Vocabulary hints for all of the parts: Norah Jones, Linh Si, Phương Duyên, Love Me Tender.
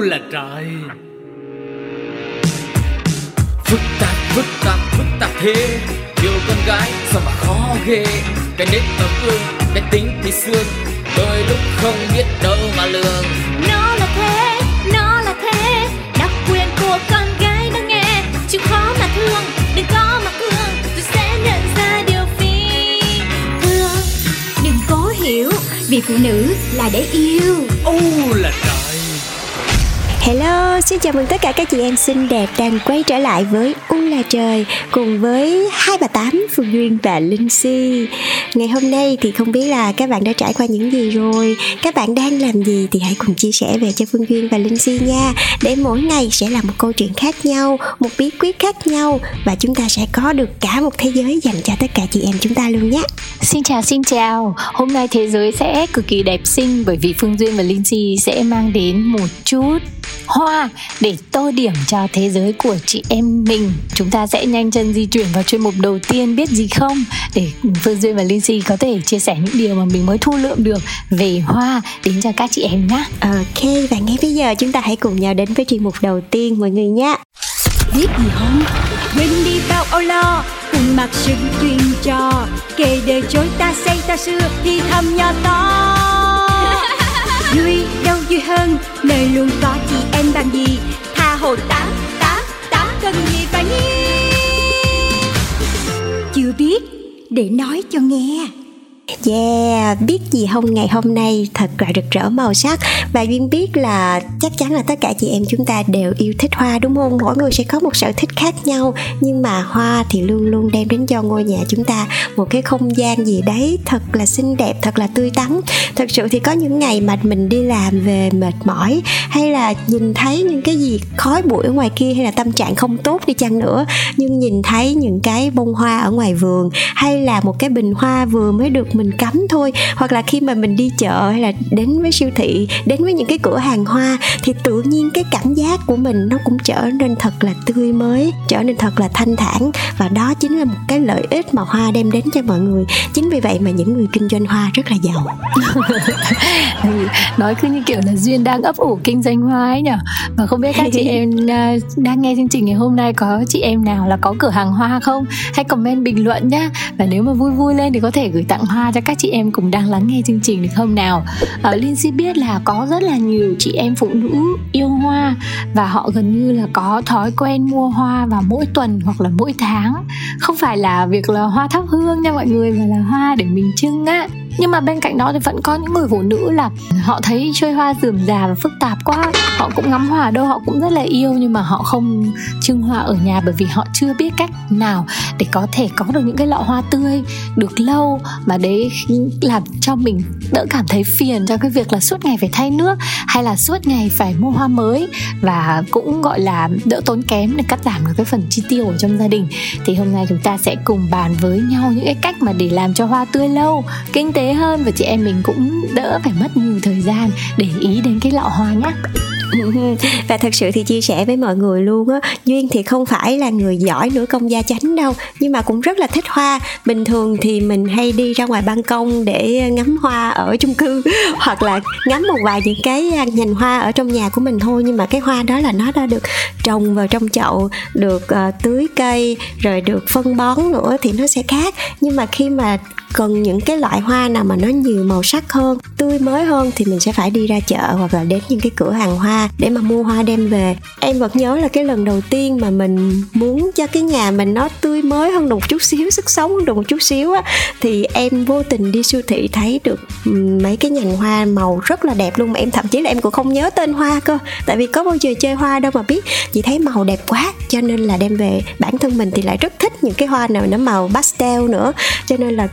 là trời. Phức tạp thế. Yêu con gái sao mà khó ghê. Cái nết ở gương, cái tính thì xương, đôi lúc không biết đâu mà lường. Nó là thế, đặc quyền của con gái nó nghe. Chịu khó mà thương, đừng có mà thương, tôi sẽ nhận ra điều phi thương. Đừng cố hiểu, vì phụ nữ là để yêu. Là trời. Hello, xin chào mừng tất cả các chị em xinh đẹp đang quay trở lại với Là Trời cùng với hai bà Tám Phương Duyên và Linh Si. Ngày hôm nay thì không biết là các bạn đã trải qua những gì rồi, các bạn đang làm gì thì hãy cùng chia sẻ về cho Phương Duyên và Linh Si nha. Để mỗi ngày sẽ là một câu chuyện khác nhau, một bí quyết khác nhau và chúng ta sẽ có được cả một thế giới dành cho tất cả chị em chúng ta luôn nhé. Xin chào. Hôm nay thế giới sẽ cực kỳ đẹp xinh bởi vì Phương Duyên và Linh Si sẽ mang đến một chút hoa để tô điểm cho thế giới của chị em mình. Chúng ta sẽ nhanh chân di chuyển vào chuyên mục đầu tiên, biết gì không, để Phương Duyên và Linh Si có thể chia sẻ những điều mà mình mới thu lượm được về hoa đến cho các chị em nhé. Ok, và ngay bây giờ chúng ta hãy cùng nhau đến với chuyên mục đầu tiên mọi người nhé. Biết gì không? Quên đi bao âu lo, cùng mặc sự chuyên trò, kể đời chối ta say ta xưa thì thầm nhỏ to. Vui đâu vui hơn, nơi luôn có chị em bằng gì, tha hồ tá tá tá cần gì phải nghe. Chưa biết để nói cho nghe. Yeah, biết gì không ngày hôm nay thật là rực rỡ màu sắc. Và Duyên biết là chắc chắn là tất cả chị em chúng ta đều yêu thích hoa đúng không? Mỗi người sẽ có một sở thích khác nhau, nhưng mà hoa thì luôn luôn đem đến cho ngôi nhà chúng ta một cái không gian gì đấy thật là xinh đẹp, thật là tươi tắn. Thật sự thì có những ngày mà mình đi làm về mệt mỏi, hay là nhìn thấy những cái gì khói bụi ở ngoài kia, hay là tâm trạng không tốt đi chăng nữa, nhưng nhìn thấy những cái bông hoa ở ngoài vườn, hay là một cái bình hoa vừa mới được mình cắm thôi, hoặc là khi mà mình đi chợ hay là đến với siêu thị, đến với những cái cửa hàng hoa, thì tự nhiên cái cảm giác của mình nó cũng trở nên thật là tươi mới, trở nên thật là thanh thản. Và đó chính là một cái lợi ích mà hoa đem đến cho mọi người. Chính vì vậy mà những người kinh doanh hoa rất là giàu. Nói cứ như kiểu là Duyên đang ấp ủ kinh doanh hoa ấy nhở. Và không biết các chị em đang nghe chương trình ngày hôm nay có chị em nào là có cửa hàng hoa không? Hãy comment bình luận nhá. Và nếu mà vui vui lên thì có thể gửi tặng hoa cho các chị em cùng đang lắng nghe chương trình được không nào? Linh Si biết là có rất là nhiều chị em phụ nữ yêu hoa và họ gần như là có thói quen mua hoa vào mỗi tuần hoặc là mỗi tháng. Không phải là việc là hoa thắp hương nha mọi người, mà là hoa để mình trưng á. Nhưng mà bên cạnh đó thì vẫn có những người phụ nữ là họ thấy chơi hoa rườm rà và phức tạp quá. Họ cũng ngắm hoa ở đâu, họ cũng rất là yêu, nhưng mà họ không trưng hoa ở nhà bởi vì họ chưa biết cách nào để có thể có được những cái lọ hoa tươi được lâu, mà đấy làm cho mình đỡ cảm thấy phiền cho cái việc là suốt ngày phải thay nước hay là suốt ngày phải mua hoa mới, và cũng gọi là đỡ tốn kém để cắt giảm được cái phần chi tiêu ở trong gia đình. Thì hôm nay chúng ta sẽ cùng bàn với nhau những cái cách mà để làm cho hoa tươi lâu, kinh tế hơn và chị em mình cũng đỡ phải mất nhiều thời gian để ý đến cái lọ hoa nhé. Và thật sự thì chia sẻ với mọi người luôn á, Duyên thì không phải là người giỏi nữ công gia chánh đâu, nhưng mà cũng rất là thích hoa. Bình thường thì mình hay đi ra ngoài ban công để ngắm hoa ở chung cư, hoặc là ngắm một vài những cái nhành hoa ở trong nhà của mình thôi. Nhưng mà cái hoa đó là nó đã được trồng vào trong chậu, được tưới cây, rồi được phân bón nữa thì nó sẽ khác. Nhưng mà khi mà cần những cái loại hoa nào mà nó nhiều màu sắc hơn, tươi mới hơn thì mình sẽ phải đi ra chợ hoặc là đến những cái cửa hàng hoa để mà mua hoa đem về. Em vẫn nhớ là cái lần đầu tiên mà mình muốn cho cái nhà mình nó tươi mới hơn một chút xíu, sức sống hơn một chút xíu á, thì em vô tình đi siêu thị thấy được mấy cái nhành hoa màu rất là đẹp luôn, mà em thậm chí là em cũng không nhớ tên hoa cơ, tại vì có bao giờ chơi hoa đâu mà biết. Chị thấy màu đẹp quá cho nên là đem về. Bản thân mình thì lại rất thích những cái hoa nào nó màu pastel nữa, cho nên là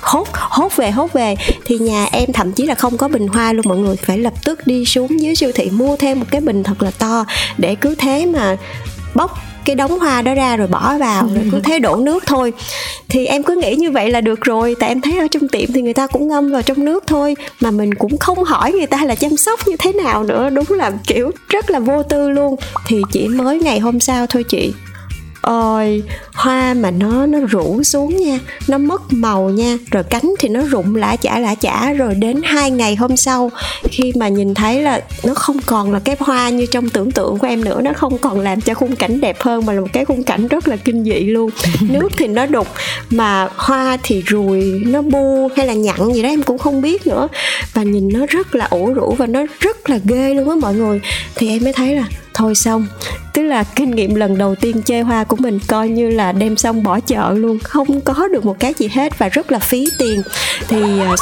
hốt về. Thì nhà em thậm chí là không có bình hoa luôn, mọi người phải lập tức đi xuống dưới siêu thị mua thêm một cái bình thật là to, để cứ thế mà bóc cái đống hoa đó ra rồi bỏ vào, rồi cứ thế đổ nước thôi. Thì em cứ nghĩ như vậy là được rồi, tại em thấy ở trong tiệm thì người ta cũng ngâm vào trong nước thôi, mà mình cũng không hỏi người ta là chăm sóc như thế nào nữa. Đúng là kiểu rất là vô tư luôn. Thì chỉ mới ngày hôm sau thôi chị ơi, hoa mà nó rủ xuống nha, nó mất màu nha, rồi cánh thì nó rụng lả chả, rồi đến 2 ngày hôm sau khi mà nhìn thấy là nó không còn là cái hoa như trong tưởng tượng của em nữa, nó không còn làm cho khung cảnh đẹp hơn mà là một cái khung cảnh rất là kinh dị luôn. Nước thì nó đục mà hoa thì ruồi nó bu hay là nhặn gì đó em cũng không biết nữa, và nhìn nó rất là ủ rũ và nó rất là ghê luôn á mọi người. Thì em mới thấy là thôi xong, tức là kinh nghiệm lần đầu tiên chơi hoa của mình coi như là đem xong bỏ chợ luôn, không có được một cái gì hết và rất là phí tiền. Thì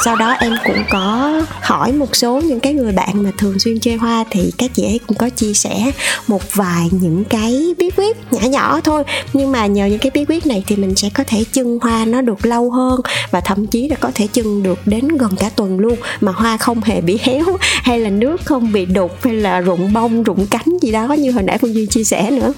sau đó em cũng có hỏi một số những cái người bạn mà thường xuyên chơi hoa, thì các chị ấy cũng có chia sẻ một vài những cái bí quyết nhỏ thôi, nhưng mà nhờ những cái bí quyết này thì mình sẽ có thể chưng hoa nó được lâu hơn và thậm chí là có thể chưng được đến gần cả tuần luôn mà hoa không hề bị héo hay là nước không bị đục hay là rụng bông rụng cánh gì đó như hồi nãy Phương Duyên chia sẻ nữa.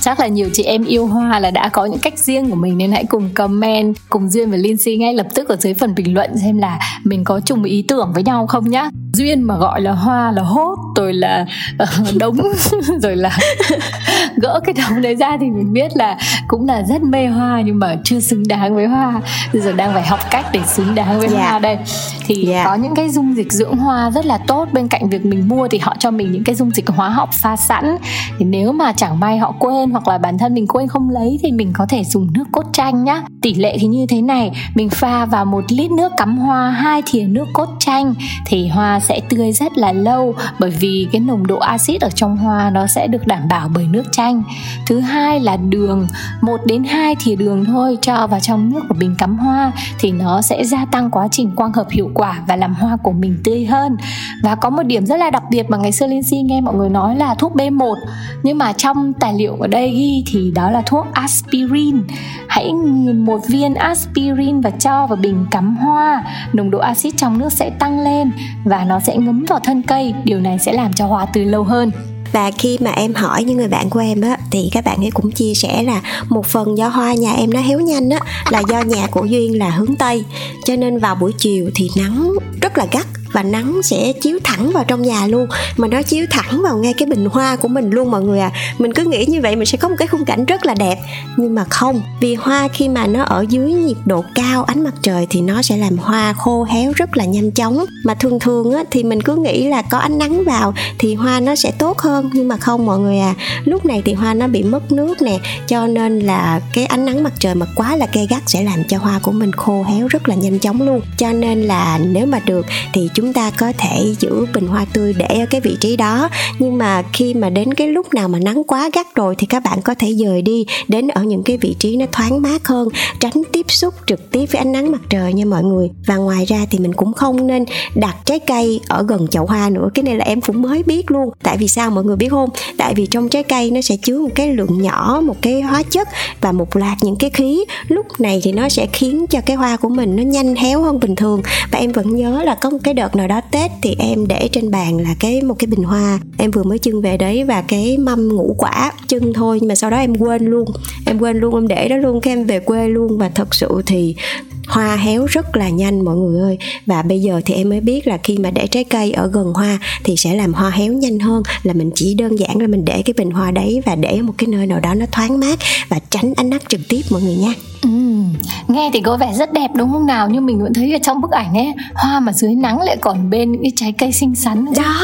Chắc là nhiều chị em yêu hoa là đã có những cách riêng của mình, nên hãy cùng comment cùng Duyên và Linh Si ngay lập tức ở dưới phần bình luận xem là mình có chung ý tưởng với nhau không nhá. Duyên mà gọi là hoa là hốt rồi là đống rồi là gỡ cái đống đấy ra thì mình biết là cũng là rất mê hoa nhưng mà chưa xứng đáng với hoa. Bây giờ đang phải học cách để xứng đáng với hoa đây. Thì có những cái dung dịch dưỡng hoa rất là tốt, bên cạnh việc mình mua thì họ cho mình những cái dung dịch hóa học pha sẵn. Thì nếu mà chẳng may họ quên hoặc là bản thân mình quên không lấy thì mình có thể dùng nước cốt chanh nhá. Tỷ lệ thì như thế này, mình pha vào 1 lít nước cắm hoa 2 thìa nước cốt chanh thì hoa sẽ tươi rất là lâu, bởi vì cái nồng độ axit ở trong hoa nó sẽ được đảm bảo bởi nước chanh. Thứ hai là đường, 1 đến 2 thìa đường thôi cho vào trong nước của bình cắm hoa thì nó sẽ gia tăng quá trình quang hợp hiệu quả và làm hoa của mình tươi hơn. Và có một điểm rất là đặc biệt mà ngày xưa Linh Si nghe mọi người nói là thuốc B1, nhưng mà trong tài liệu ở đây ghi thì đó là thuốc aspirin. Hãy nghiền 1 viên aspirin và cho vào bình cắm hoa, nồng độ axit trong nước sẽ tăng lên và nó sẽ ngấm vào thân cây, điều này sẽ làm cho hoa tươi lâu hơn. Và khi mà em hỏi những người bạn của em á, thì các bạn ấy cũng chia sẻ là một phần do hoa nhà em nó héo nhanh á, là do nhà của Duyên là hướng Tây, cho nên vào buổi chiều thì nắng rất là gắt và nắng sẽ chiếu thẳng vào trong nhà luôn, mà nó chiếu thẳng vào ngay cái bình hoa của mình luôn mọi người à. Mình cứ nghĩ như vậy mình sẽ có một cái khung cảnh rất là đẹp, nhưng mà không, vì hoa khi mà nó ở dưới nhiệt độ cao ánh mặt trời thì nó sẽ làm hoa khô héo rất là nhanh chóng. Mà thường thường á, thì mình cứ nghĩ là có ánh nắng vào thì hoa nó sẽ tốt hơn, nhưng mà không mọi người à, lúc này thì hoa nó bị mất nước nè, cho nên là cái ánh nắng mặt trời mà quá là gay gắt sẽ làm cho hoa của mình khô héo rất là nhanh chóng luôn. Cho nên là nếu mà được thì chúng ta có thể giữ bình hoa tươi để ở cái vị trí đó, nhưng mà khi mà đến cái lúc nào mà nắng quá gắt rồi thì các bạn có thể dời đi đến ở những cái vị trí nó thoáng mát hơn, tránh tiếp xúc trực tiếp với ánh nắng mặt trời nha mọi người. Và ngoài ra thì mình cũng không nên đặt trái cây ở gần chậu hoa nữa, cái này là em cũng mới biết luôn. Tại vì sao mọi người biết không? Tại vì trong trái cây nó sẽ chứa một cái lượng nhỏ, một cái hóa chất và một loạt những cái khí, lúc này thì nó sẽ khiến cho cái hoa của mình nó nhanh héo hơn bình thường. Và em vẫn nhớ là có một cái đợt nào đó Tết thì em để trên bàn là một cái bình hoa em vừa mới chưng về đấy và cái mâm ngũ quả chưng thôi, nhưng mà sau đó em quên luôn em để đó luôn, cái em về quê luôn. Và thật sự thì hoa héo rất là nhanh mọi người ơi. Và bây giờ thì em mới biết là khi mà để trái cây ở gần hoa thì sẽ làm hoa héo nhanh hơn là mình chỉ đơn giản là mình để cái bình hoa đấy và để một cái nơi nào đó nó thoáng mát và tránh ánh nắng trực tiếp mọi người nha. Nghe thì có vẻ rất đẹp đúng không nào, nhưng mình vẫn thấy ở trong bức ảnh ấy, hoa mà dưới nắng lại còn bên những cái trái cây xinh xắn ấy. Đó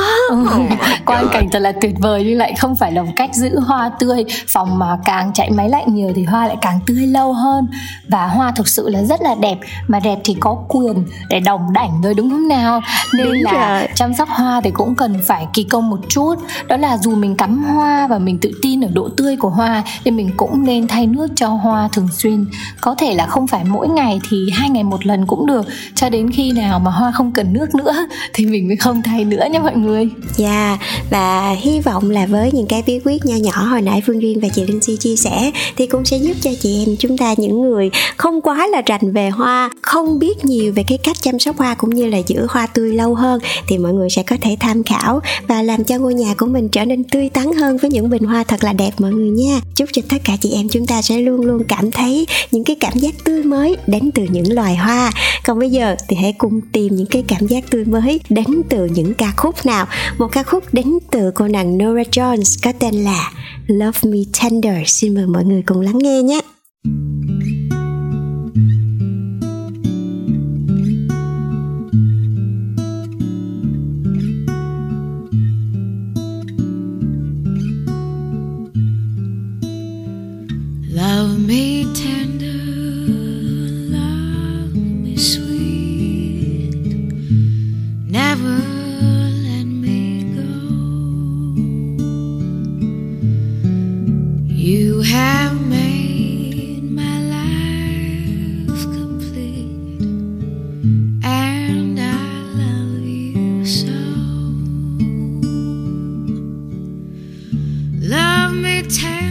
quang cảnh thật là tuyệt vời, nhưng lại không phải là một cách giữ hoa tươi. Phòng mà càng chạy máy lạnh nhiều thì hoa lại càng tươi lâu hơn. Và hoa thực sự là rất là đẹp, mà đẹp thì có quyền để đồng đảnh rồi đúng không nào. Nên đúng là rồi. Chăm sóc hoa thì cũng cần phải kỳ công một chút, đó là dù mình cắm hoa và mình tự tin ở độ tươi của hoa thì mình cũng nên thay nước cho hoa thường xuyên. Có thể là không phải mỗi ngày thì 2 ngày 1 lần cũng được, cho đến khi nào mà hoa không cần nước nữa thì mình mới không thay nữa nha mọi người. Và hy vọng là với những cái bí quyết nho nhỏ hồi nãy Phương Duyên và chị Linh Si chia sẻ thì cũng sẽ giúp cho chị em chúng ta, những người không quá là rành về hoa, không biết nhiều về cái cách chăm sóc hoa cũng như là giữ hoa tươi lâu hơn, thì mọi người sẽ có thể tham khảo và làm cho ngôi nhà của mình trở nên tươi tắn hơn với những bình hoa thật là đẹp mọi người nha. Chúc cho tất cả chị em chúng ta sẽ luôn luôn cảm thấy những cái cảm giác tươi mới đến từ những loài hoa. Còn bây giờ thì hãy cùng tìm những cái cảm giác tươi mới đến từ những ca khúc nào. Một ca khúc đến từ cô nàng Norah Jones có tên là Love Me Tender. Xin mời mọi người cùng lắng nghe nhé. Love me tender, love me sweet, never let me go. You have made my life complete, and I love you so. Love me tender,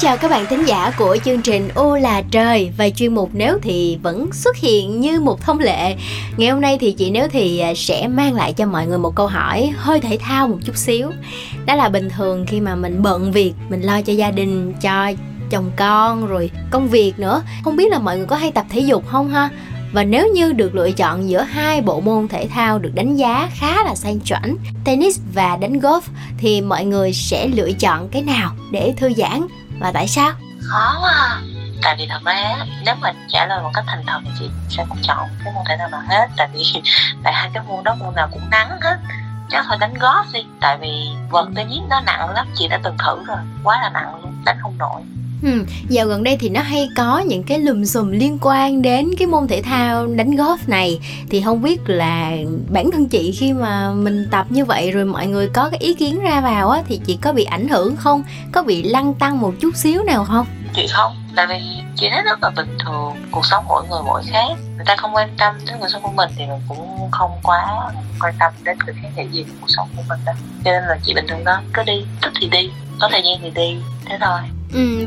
chào các bạn thính giả của chương trình Ô Là Trời và chuyên mục Nếu Thì vẫn xuất hiện như một thông lệ. Ngày hôm nay thì chị Nếu Thì sẽ mang lại cho mọi người một câu hỏi hơi thể thao một chút xíu. Đó là bình thường khi mà mình bận việc, mình lo cho gia đình, cho chồng con rồi công việc nữa, không biết là mọi người có hay tập thể dục không ha? Và nếu như được lựa chọn giữa hai bộ môn thể thao được đánh giá khá là sang chảnh, tennis và đánh golf, thì mọi người sẽ lựa chọn cái nào để thư giãn? Và tại sao? Khó à. Tại vì thật ra nếu mà trả lời một cách thành thật thì chị sẽ không chọn cái môn thể thao nào hết. Tại vì tại hai cái môn đó môn nào cũng nắng hết. Chắc thôi đánh golf đi. Tại vì vợt tennis nó nặng lắm. Chị đã từng thử rồi. Quá là nặng luôn. Đánh không nổi. Dạo gần đây thì nó hay có những cái lùm xùm liên quan đến cái môn thể thao đánh golf này. Thì không biết là bản thân chị khi mà mình tập như vậy rồi mọi người có cái ý kiến ra vào á, thì chị có bị ảnh hưởng không? Có bị lăn tăn một chút xíu nào không? Chị không, tại vì chị thấy rất là bình thường. Cuộc sống mỗi người mỗi khác. Người ta không quan tâm tới người sống của mình thì mình cũng không quá quan tâm đến người khác để gì cuộc sống của mình đó. Cho nên là chị bình thường đó, cứ đi, tức thì đi, có thời gian thì đi, thế thôi.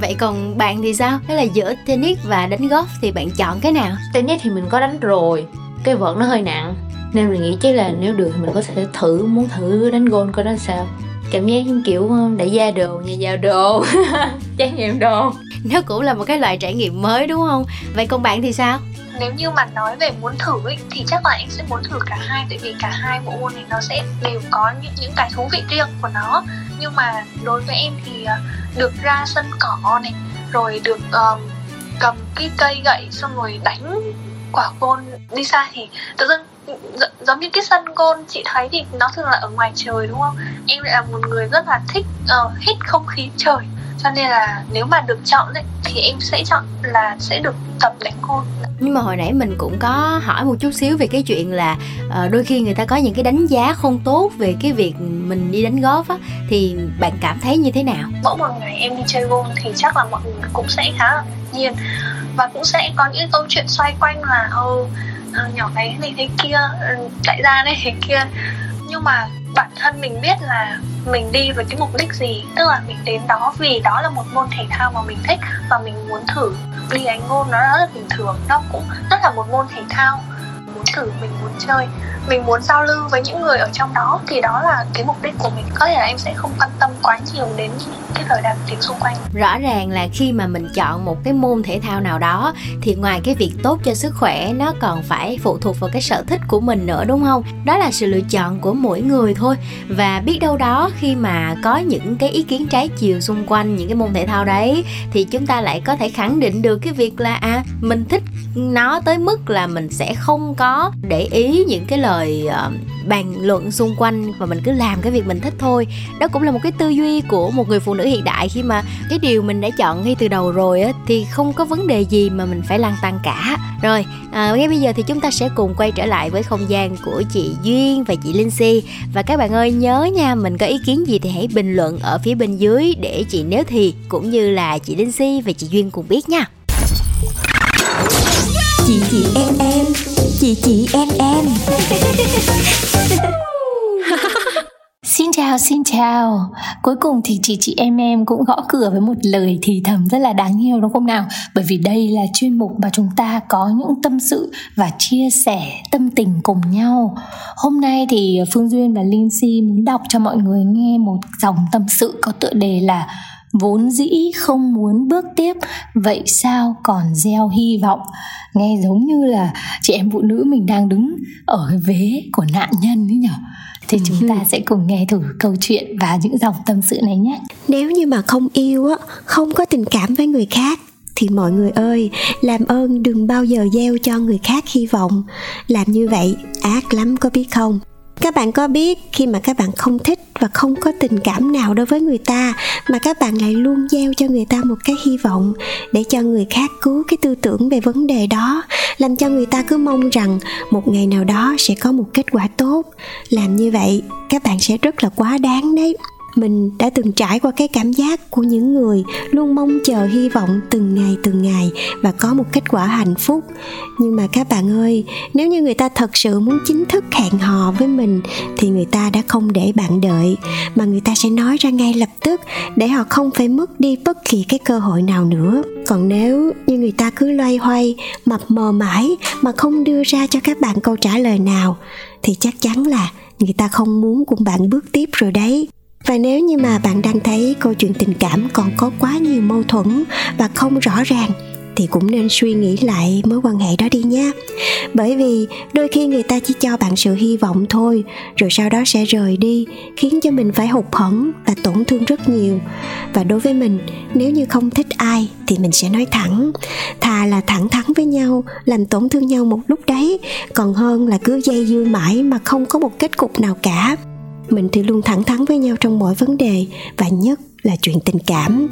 Vậy còn bạn thì sao? Thế là giữa tennis và đánh golf thì bạn chọn cái nào? Tennis thì mình có đánh rồi, cái vợt nó hơi nặng, nên mình nghĩ chắc là nếu được thì mình có thể muốn thử đánh golf coi nó sao. Cảm giác kiểu đại gia đồ, nhà giàu đồ trải nghiệm đồ. Nó cũng là một cái loại trải nghiệm mới đúng không? Vậy còn bạn thì sao? Nếu như mà nói về muốn thử ấy, thì chắc là em sẽ muốn thử cả hai, tại vì cả hai bộ môn này nó sẽ đều có những cái thú vị riêng của nó. Nhưng mà đối với em thì được ra sân cỏ này, rồi được cầm cái cây gậy xong rồi đánh quả côn đi xa thì tự dưng giống như cái sân côn chị thấy thì nó thường là ở ngoài trời đúng không? Em lại là một người rất là thích hít không khí trời, cho nên là nếu mà được chọn ấy, thì em sẽ chọn là sẽ được tập đánh côn. Nhưng mà hồi nãy mình cũng có hỏi một chút xíu về cái chuyện là đôi khi người ta có những cái đánh giá không tốt về cái việc mình đi đánh golf á, thì bạn cảm thấy như thế nào? Mỗi một ngày em đi chơi golf thì chắc là mọi người cũng sẽ khá là ngạc nhiên, và cũng sẽ có những câu chuyện xoay quanh là nhỏ bé này thế kia, đại gia này thế kia. Nhưng mà bản thân mình biết là mình đi với cái mục đích gì, tức là mình đến đó vì đó là một môn thể thao mà mình thích và mình muốn thử. Đi đánh golf nó rất là bình thường, nó cũng rất là một môn thể thao, mình muốn thử, mình muốn chơi, mình muốn giao lưu với những người ở trong đó, thì đó là cái mục đích của mình. Có thể là em sẽ không quan tâm quá nhiều đến cái thời đại tiếng xung quanh. Rõ ràng là khi mà mình chọn một cái môn thể thao nào đó thì ngoài cái việc tốt cho sức khỏe, nó còn phải phụ thuộc vào cái sở thích của mình nữa đúng không? Đó là sự lựa chọn của mỗi người thôi. Và biết đâu đó khi mà có những cái ý kiến trái chiều xung quanh những cái môn thể thao đấy, thì chúng ta lại có thể khẳng định được cái việc là mình thích nó tới mức là mình sẽ không có để ý những cái lời bàn luận xung quanh, và mình cứ làm cái việc mình thích thôi. Đó cũng là một cái tư duy của một người phụ nữ hiện đại, khi mà cái điều mình đã chọn ngay từ đầu rồi á, thì không có vấn đề gì mà mình phải lăn tăn cả. Rồi, ngay bây giờ thì chúng ta sẽ cùng quay trở lại với không gian của chị Duyên và chị Linh Si. Và các bạn ơi nhớ nha, mình có ý kiến gì thì hãy bình luận ở phía bên dưới để chị Nếu Thì cũng như là chị Linh Si và chị Duyên cùng biết nha. Chị em Xin chào. Cuối cùng thì chị em cũng gõ cửa với một lời thì thầm rất là đáng yêu đúng không nào? Bởi vì đây là chuyên mục mà chúng ta có những tâm sự và chia sẻ tâm tình cùng nhau. Hôm nay thì Phương Duyên và Linh Si muốn đọc cho mọi người nghe một dòng tâm sự có tựa đề là vốn dĩ không muốn bước tiếp, vậy sao còn gieo hy vọng. Nghe giống như là chị em phụ nữ mình đang đứng ở cái vế của nạn nhân ấy nhở. Thì chúng ta sẽ cùng nghe thử câu chuyện và những dòng tâm sự này nhé. Nếu như mà không yêu á, không có tình cảm với người khác, thì mọi người ơi, làm ơn đừng bao giờ gieo cho người khác hy vọng. Làm như vậy ác lắm có biết không? Các bạn có biết khi mà các bạn không thích và không có tình cảm nào đối với người ta, mà các bạn lại luôn gieo cho người ta một cái hy vọng để cho người khác cứu cái tư tưởng về vấn đề đó, làm cho người ta cứ mong rằng một ngày nào đó sẽ có một kết quả tốt. Làm như vậy các bạn sẽ rất là quá đáng đấy. Mình đã từng trải qua cái cảm giác của những người luôn mong chờ hy vọng từng ngày và có một kết quả hạnh phúc. Nhưng mà các bạn ơi, nếu như người ta thật sự muốn chính thức hẹn hò với mình thì người ta đã không để bạn đợi, mà người ta sẽ nói ra ngay lập tức để họ không phải mất đi bất kỳ cái cơ hội nào nữa. Còn nếu như người ta cứ loay hoay, mập mờ mãi mà không đưa ra cho các bạn câu trả lời nào thì chắc chắn là người ta không muốn cùng bạn bước tiếp rồi đấy. Và nếu như mà bạn đang thấy câu chuyện tình cảm còn có quá nhiều mâu thuẫn và không rõ ràng thì cũng nên suy nghĩ lại mối quan hệ đó đi nha. Bởi vì đôi khi người ta chỉ cho bạn sự hy vọng thôi, rồi sau đó sẽ rời đi, khiến cho mình phải hụt hẫng và tổn thương rất nhiều. Và đối với mình, nếu như không thích ai thì mình sẽ nói thẳng. Thà là thẳng thắn với nhau, làm tổn thương nhau một lúc đấy, còn hơn là cứ dây dưa mãi mà không có một kết cục nào cả. Mình thì luôn thẳng thắn với nhau trong mọi vấn đề, và nhất là chuyện tình cảm.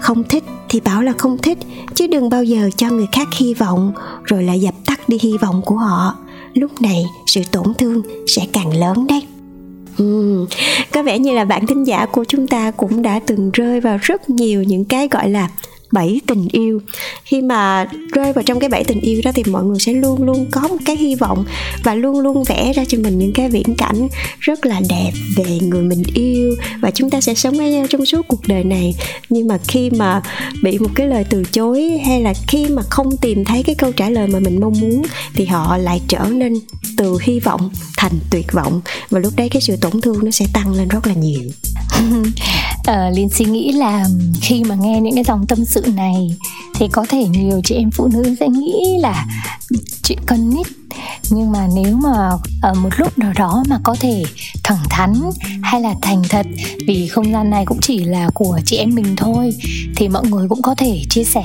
Không thích thì bảo là không thích, chứ đừng bao giờ cho người khác hy vọng rồi lại dập tắt đi hy vọng của họ. Lúc này sự tổn thương sẽ càng lớn đấy. Có vẻ như là bạn thính giả của chúng ta cũng đã từng rơi vào rất nhiều những cái gọi là bẫy tình yêu. Khi mà rơi vào trong cái bẫy tình yêu đó thì mọi người sẽ luôn luôn có một cái hy vọng và luôn luôn vẽ ra cho mình những cái viễn cảnh rất là đẹp về người mình yêu, và chúng ta sẽ sống với nhau trong suốt cuộc đời này. Nhưng mà khi mà bị một cái lời từ chối, hay là khi mà không tìm thấy cái câu trả lời mà mình mong muốn, thì họ lại trở nên từ hy vọng thành tuyệt vọng, và lúc đấy cái sự tổn thương nó sẽ tăng lên rất là nhiều. Linh suy nghĩ là khi mà nghe những cái dòng tâm sự này thì có thể nhiều chị em phụ nữ sẽ nghĩ là chuyện con nít. Nhưng mà nếu mà ở một lúc nào đó mà có thể thẳng thắn hay là thành thật, vì không gian này cũng chỉ là của chị em mình thôi, thì mọi người cũng có thể chia sẻ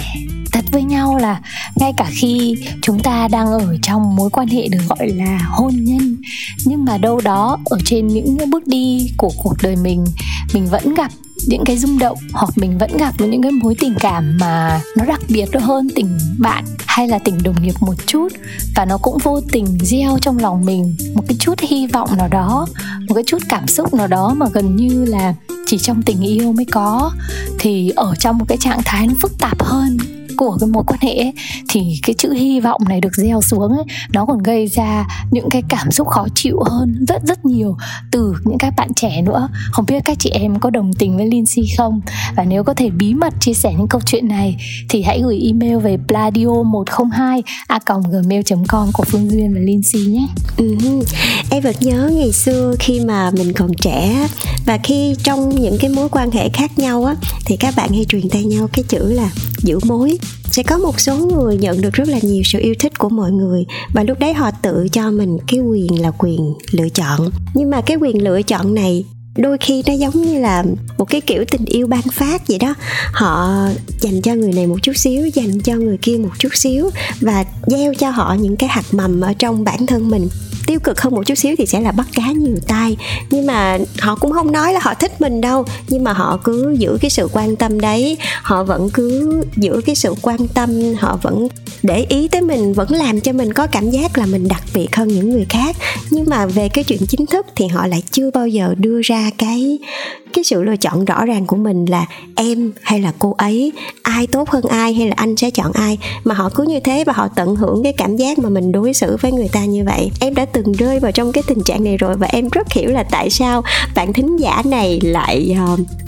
thật với nhau là ngay cả khi chúng ta đang ở trong mối quan hệ được gọi là hôn nhân, nhưng mà đâu đó ở trên những bước đi của cuộc đời mình vẫn gặp những cái rung động, hoặc mình vẫn gặp những cái mối tình cảm mà nó đặc biệt hơn tình bạn hay là tình đồng nghiệp một chút, và nó cũng vô tình gieo trong lòng mình một cái chút hy vọng nào đó, một cái chút cảm xúc nào đó mà gần như là chỉ trong tình yêu mới có. Thì ở trong một cái trạng thái nó phức tạp hơn của cái mối quan hệ ấy, thì cái chữ hy vọng này được gieo xuống ấy, nó còn gây ra những cái cảm xúc khó chịu hơn rất rất nhiều từ những các bạn trẻ nữa. Không biết các chị em có đồng tình với Linh Si không? Và nếu có thể bí mật chia sẻ những câu chuyện này thì hãy gửi email về pladio102@gmail.com của Phương Duyên và Linh Si nhé. Em vẫn nhớ ngày xưa khi mà mình còn trẻ, và khi trong những cái mối quan hệ khác nhau á, thì các bạn hay truyền tay nhau cái chữ là giữ mối. Sẽ có một số người nhận được rất là nhiều sự yêu thích của mọi người, và lúc đấy họ tự cho mình cái quyền là quyền lựa chọn. Nhưng mà cái quyền lựa chọn này đôi khi nó giống như là một cái kiểu tình yêu ban phát vậy đó. Họ dành cho người này một chút xíu, dành cho người kia một chút xíu, và gieo cho họ những cái hạt mầm ở trong bản thân mình. Tiêu cực hơn một chút xíu thì sẽ là bắt cá nhiều tay. Nhưng mà họ cũng không nói là họ thích mình đâu, nhưng mà họ cứ giữ cái sự quan tâm đấy, họ vẫn cứ giữ cái sự quan tâm, họ vẫn để ý tới mình, vẫn làm cho mình có cảm giác là mình đặc biệt hơn những người khác. Nhưng mà về cái chuyện chính thức thì họ lại chưa bao giờ đưa ra cái sự lựa chọn rõ ràng của mình là em hay là cô ấy, ai tốt hơn ai, hay là anh sẽ chọn ai. Mà họ cứ như thế, và họ tận hưởng cái cảm giác mà mình đối xử với người ta như vậy. Em đã từng rơi vào trong cái tình trạng này rồi, và em rất hiểu là tại sao bạn thính giả này lại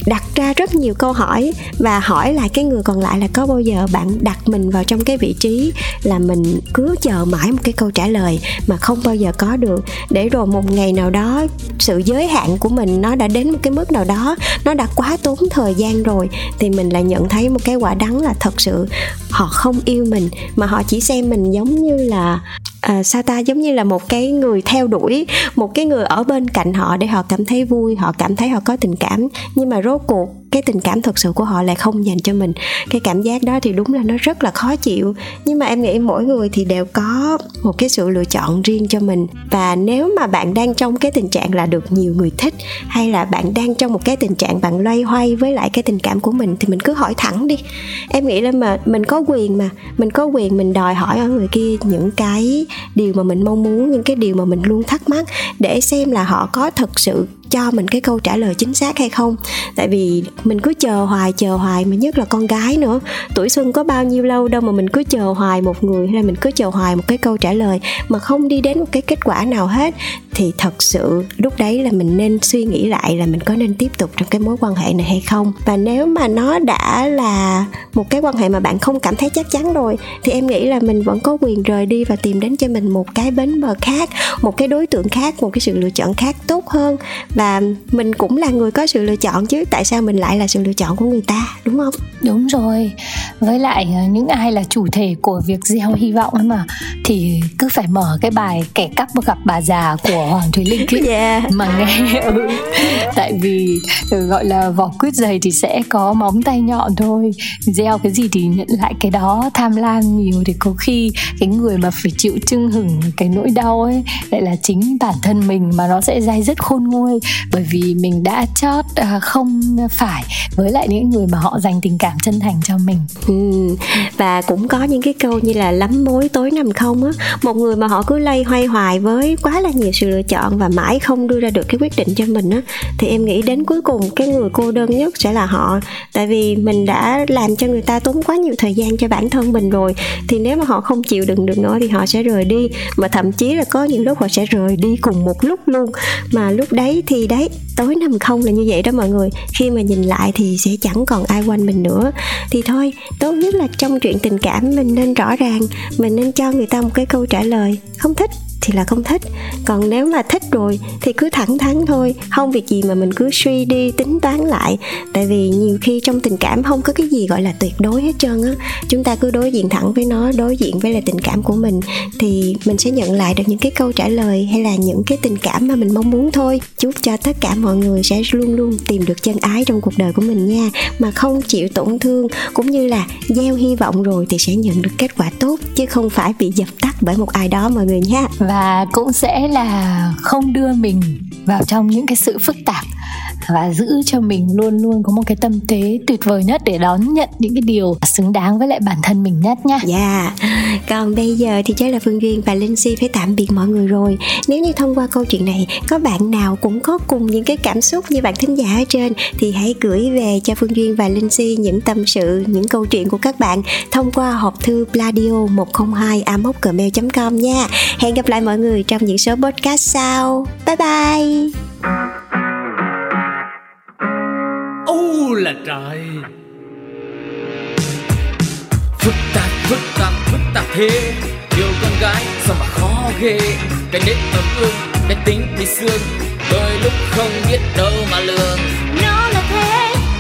đặt ra rất nhiều câu hỏi, và hỏi lại cái người còn lại là có bao giờ bạn đặt mình vào trong cái vị trí là mình cứ chờ mãi một cái câu trả lời mà không bao giờ có được, để rồi một ngày nào đó sự giới hạn của mình nó đã đến một cái mức nào đó, nó đã quá tốn thời gian rồi, thì mình lại nhận thấy một cái quả đắng là thật sự họ không yêu mình, mà họ chỉ xem mình giống như là giống như là một cái người theo đuổi, một cái người ở bên cạnh họ để họ cảm thấy vui, họ cảm thấy họ có tình cảm. Nhưng mà rốt cuộc cái tình cảm thật sự của họ lại không dành cho mình. Cái cảm giác đó thì đúng là nó rất là khó chịu. Nhưng mà em nghĩ mỗi người thì đều có một cái sự lựa chọn riêng cho mình. Và nếu mà bạn đang trong cái tình trạng là được nhiều người thích, hay là bạn đang trong một cái tình trạng bạn loay hoay với lại cái tình cảm của mình, thì mình cứ hỏi thẳng đi. Em nghĩ là mà mình có quyền, mà mình có quyền mình đòi hỏi ở người kia những cái điều mà mình mong muốn, những cái điều mà mình luôn thắc mắc, để xem là họ có thật sự cho mình cái câu trả lời chính xác hay không. Tại vì mình cứ chờ hoài, mà nhất là con gái nữa, tuổi xuân có bao nhiêu lâu đâu mà mình cứ chờ hoài một người, hay là mình cứ chờ hoài một cái câu trả lời mà không đi đến một cái kết quả nào hết, thì thật sự lúc đấy là mình nên suy nghĩ lại là mình có nên tiếp tục trong cái mối quan hệ này hay không. Và nếu mà nó đã là một cái quan hệ mà bạn không cảm thấy chắc chắn rồi, thì em nghĩ là mình vẫn có quyền rời đi và tìm đến cho mình một cái bến bờ khác, một cái đối tượng khác, một cái sự lựa chọn khác tốt hơn. Và mình cũng là người có sự lựa chọn chứ, tại sao mình lại là sự lựa chọn của người ta, đúng không? Đúng rồi. Với lại những ai là chủ thể của việc gieo hy vọng ấy mà, thì cứ phải mở cái bài Kẻ Cắp Gặp Bà Già của Hoàng Thùy Linh ấy, yeah. Mà nghe tại vì gọi là vỏ quýt dày thì sẽ có móng tay nhọn thôi, gieo cái gì thì nhận lại cái đó. Tham lam nhiều thì có khi cái người mà phải chịu chưng hửng cái nỗi đau ấy lại là chính bản thân mình, mà nó sẽ dai dứt khôn nguôi, bởi vì mình đã chót không phải với lại những người mà họ dành tình cảm chân thành cho mình. Và cũng có những cái câu như là lắm mối tối nằm không á, một người mà họ cứ lay hoay hoài với quá là nhiều sự lựa chọn và mãi không đưa ra được cái quyết định cho mình á, thì em nghĩ đến cuối cùng cái người cô đơn nhất sẽ là họ. Tại vì mình đã làm cho người ta tốn quá nhiều thời gian cho bản thân mình rồi, thì nếu mà họ không chịu đựng được nữa thì họ sẽ rời đi, mà thậm chí là có những lúc họ sẽ rời đi cùng một lúc luôn. Mà lúc đấy thì đấy, tối nằm không là như vậy đó mọi người. Khi mà nhìn lại thì sẽ chẳng còn ai quanh mình nữa. Thì thôi, tốt nhất là trong chuyện tình cảm mình nên rõ ràng, mình nên cho người ta một cái câu trả lời. Không thích thì là không thích. Còn nếu mà thích rồi thì cứ thẳng thắn thôi, không việc gì mà mình cứ suy đi tính toán lại. Tại vì nhiều khi trong tình cảm không có cái gì gọi là tuyệt đối hết trơn á. Chúng ta cứ đối diện thẳng với nó, đối diện với là tình cảm của mình, thì mình sẽ nhận lại được những cái câu trả lời hay là những cái tình cảm mà mình mong muốn thôi. Chúc cho tất cả mọi người sẽ luôn luôn tìm được chân ái trong cuộc đời của mình nha, mà không chịu tổn thương, cũng như là gieo hy vọng rồi thì sẽ nhận được kết quả tốt, chứ không phải bị dập tắt bởi một ai đó mọi người nha. Và cũng sẽ là không đưa mình vào trong những cái sự phức tạp, và giữ cho mình luôn luôn có một cái tâm thế tuyệt vời nhất để đón nhận những cái điều xứng đáng với lại bản thân mình nhất nha. Dạ, yeah. Còn bây giờ thì chắc là Phương Duyên và Linh Si phải tạm biệt mọi người rồi. Nếu như thông qua câu chuyện này có bạn nào cũng có cùng những cái cảm xúc như bạn thính giả ở trên, thì hãy gửi về cho Phương Duyên và Linh Si những tâm sự, những câu chuyện của các bạn thông qua hộp thư pladio102@gmail.com nha. Hẹn gặp lại mọi người trong những số podcast sau. Bye bye. Là trời phức tạp thế, yêu con gái sao mà khó ghê, cái nết ấm ương, cái tính thì xương, đôi lúc không biết đâu mà lường. Nó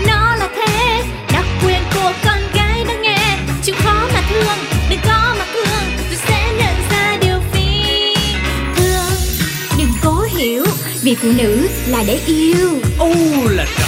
là thế, đặc quyền của con gái đã nghe, chịu khó mà thương, đừng có mà thương, tôi sẽ nhận ra điều phi thường. Đừng cố hiểu, vì phụ nữ là để yêu. Ô là trời.